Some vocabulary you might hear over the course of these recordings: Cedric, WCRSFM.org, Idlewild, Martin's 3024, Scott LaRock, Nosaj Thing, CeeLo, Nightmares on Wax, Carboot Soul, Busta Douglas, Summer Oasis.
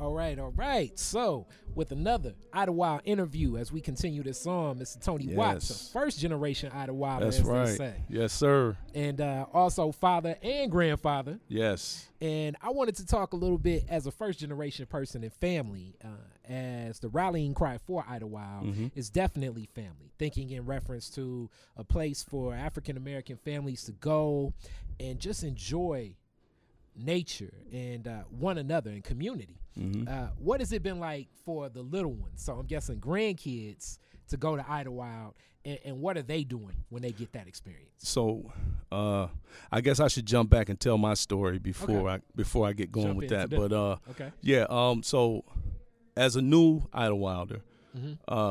All right. So with another Idlewild interview as we continue this on, Mr. Tony Watts, first generation Idlewild. That's right. Yes, sir. And also father and grandfather. Yes. And I wanted to talk a little bit as a first generation person and family, as the rallying cry for Idlewild is definitely family. Thinking in reference to a place for African American families to go and just enjoy nature and one another and community. What has it been like for the little ones? So I'm guessing grandkids to go to Idlewild, and what are they doing when they get that experience? So I guess I should jump back and tell my story before I get going with that. But so as a new Idlewilder,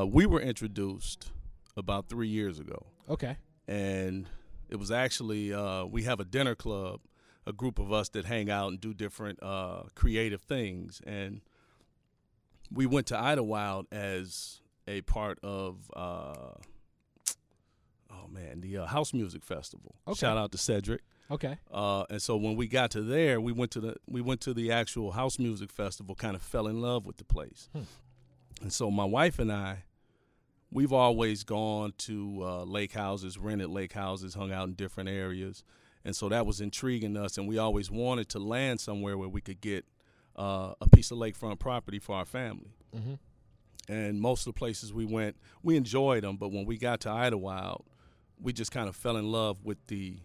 we were introduced about 3 years ago. Okay. And it was actually we have a dinner club, a group of us that hang out and do different creative things. And we went to Idlewild as a part of, the House Music Festival. Okay. Shout out to Cedric. Okay. And so when we got to there, we went to the actual House Music Festival, kind of fell in love with the place. And so my wife and I, we've always gone to lake houses, rented lake houses, hung out in different areas. And so that was intriguing to us, and we always wanted to land somewhere where we could get a piece of lakefront property for our family. And most of the places we went, we enjoyed them, but when we got to Idlewild, we just kind of fell in love with the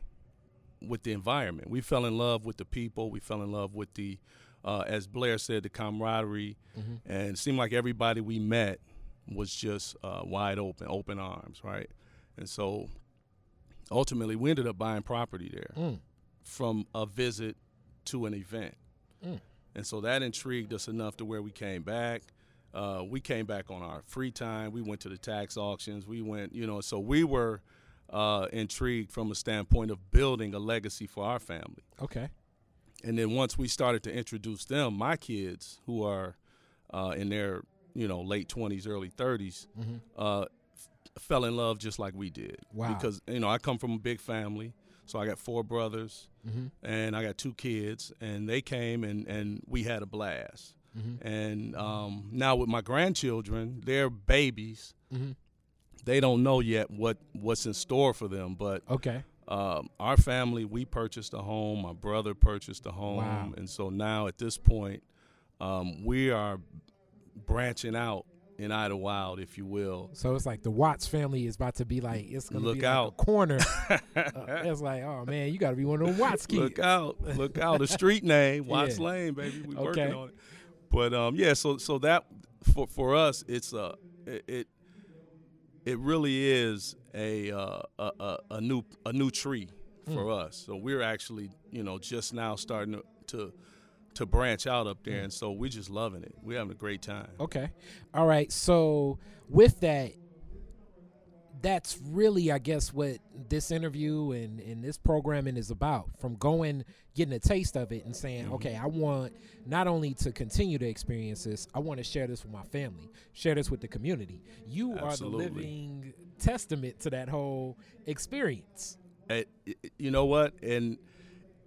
environment. We fell in love with the people. We fell in love with the, as Blair said, the camaraderie. And it seemed like everybody we met was just wide open, open arms, right? And so ultimately, we ended up buying property there from a visit to an event. And so that intrigued us enough to where we came back. We came back on our free time. We went to the tax auctions. We went, so we were intrigued from a standpoint of building a legacy for our family. Okay. And then once we started to introduce them, my kids who are in their, late 20s, early 30s, fell in love just like we did. Wow. Because, I come from a big family. So I got four brothers and I got two kids, and they came and we had a blast. And now with my grandchildren, they're babies. They don't know yet what's in store for them. But our family, we purchased a home. My brother purchased a home. Wow. And so now at this point, we are branching out in Idlewild, if you will. So it's like the Watts family is about to be like, it's going to be like a corner. It's like, oh, man, you got to be one of them Watts kids. Look out. Look out. The street name, Watts Lane, baby. We're working on it. But, so that for us, it's it really is a new tree for us. So we're actually, just now starting to branch out up there, and so we're just loving it. We're having a great time. Okay. All right. So with that, that's really, I guess, what this interview and this programming is about, from getting a taste of it and saying, okay, I want not only to continue to experience this, I want to share this with my family, share this with the community. You Absolutely. Are the living testament to that whole experience. You know what? And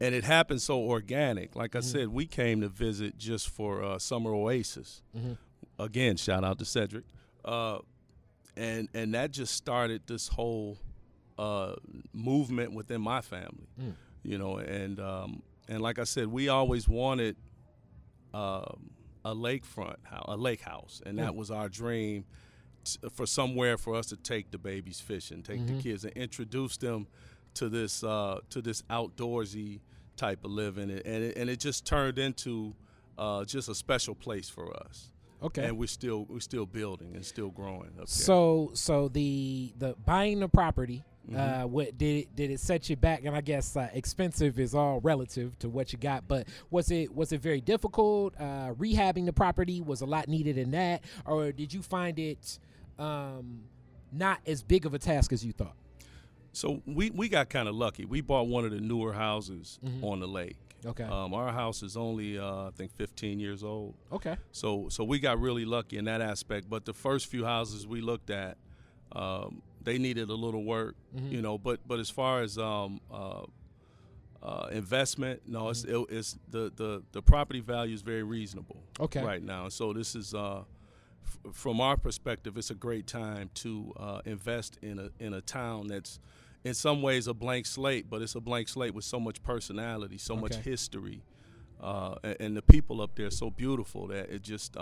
it happened so organic. Like I said, we came to visit just for Summer Oasis. Again, shout out to Cedric. And that just started this whole movement within my family. And like I said, we always wanted a lake house, and that was our dream for somewhere for us to take the babies fishing, take the kids and introduce them to this outdoorsy type of living, and it just turned into just a special place for us. Okay. And we're still building and still growing up there. So the buying the property, what did it set you back? And I guess expensive is all relative to what you got. But was it very difficult? Rehabbing the property, was a lot needed in that, or did you find it not as big of a task as you thought? So we got kind of lucky. We bought one of the newer houses on the lake. Okay. Our house is only, I think, 15 years old. Okay. So we got really lucky in that aspect. But the first few houses we looked at, they needed a little work, but as far as investment. No, it's the property value is very reasonable right now. So this is from our perspective, it's a great time to invest in a town that's in some ways a blank slate, but it's a blank slate with so much personality, so much history, and the people up there are so beautiful that it just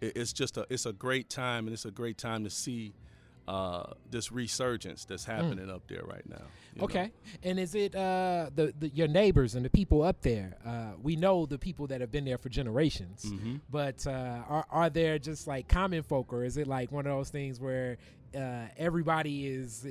it's a great time, and it's a great time to see this resurgence that's happening up there right now. And is it your neighbors and the people up there? We know the people that have been there for generations, but are there just like common folk, or is it like one of those things where everybody is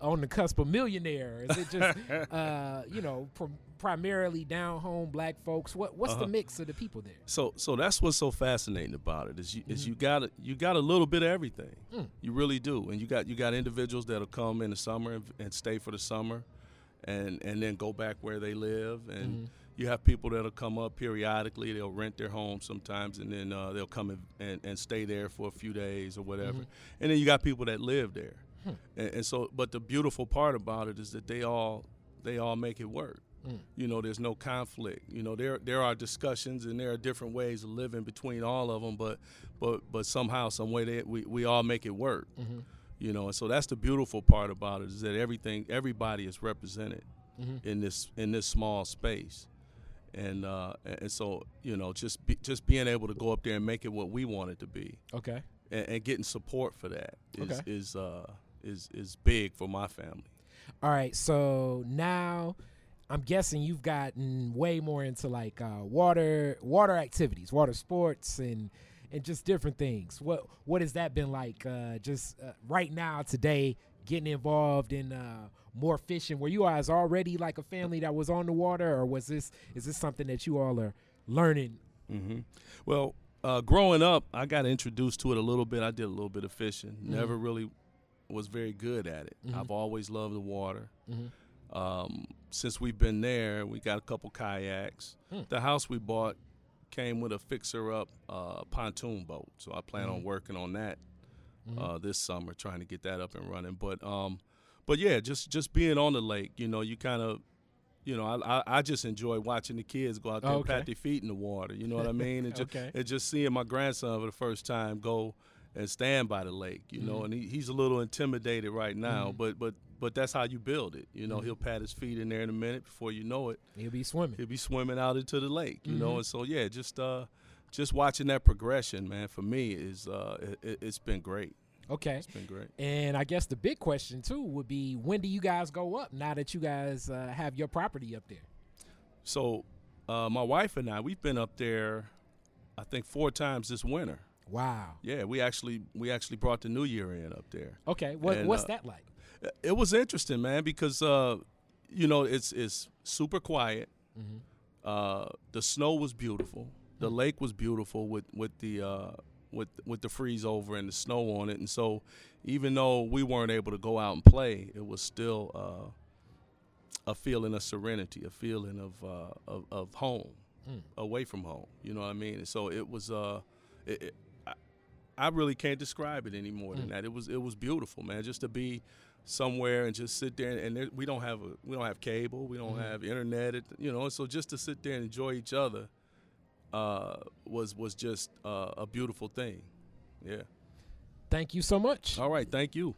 on the cusp of millionaire? Or is it just primarily down home black folks? What's the mix of the people there? So that's what's so fascinating about it is you got a little bit of everything. You really do, and you got individuals that'll come in the summer and stay for the summer, and then go back where they live, and you have people that'll come up periodically. They'll rent their home sometimes, and then they'll come and stay there for a few days or whatever. And then you got people that live there, and so. But the beautiful part about it is that they all make it work. There's no conflict. There are discussions, and there are different ways of living between all of them, but somehow, some way, we all make it work. And so that's the beautiful part about it is that everybody is represented in this small space. And so, just being able to go up there and make it what we want it to be. And getting support for that is big for my family. All right. So now I'm guessing you've gotten way more into like water activities, water sports, and just different things. What has that been like? Just right now today, getting involved in more fishing. Were you guys already like a family that was on the water, or is this something that you all are learning? Well, growing up, I got introduced to it a little bit. I did a little bit of fishing. Never really was very good at it. I've always loved the water. Since we've been there, we got a couple kayaks. The house we bought came with a fixer-up pontoon boat, so I plan on working on that this summer, trying to get that up and running. But yeah, just being on the lake, you kind of, I just enjoy watching the kids go out there and pat their feet in the water. You know what I mean? And just seeing my grandson for the first time go and stand by the lake, you know, and he's a little intimidated right now, but that's how you build it. He'll pat his feet in there in a minute. Before you know it, he'll be swimming out into the lake, you know? And so, yeah, just watching that progression, man, for me is, it's been great. It's been great. And I guess the big question too would be, when do you guys go up now that you guys have your property up there? So, my wife and I, we've been up there, I think 4 times this winter. Wow. Yeah, we actually brought the new year in up there. What's that like? It was interesting, man, because it's super quiet. The snow was beautiful. The lake was beautiful with the freeze over and the snow on it. And so, even though we weren't able to go out and play, it was still a feeling of serenity, a feeling of home, away from home. You know what I mean? And so it was. I really can't describe it any more than that. It was beautiful, man. Just to be somewhere and just sit there, and there, we don't have cable, we don't have internet, So just to sit there and enjoy each other was just a beautiful thing. Yeah. Thank you so much. All right, thank you.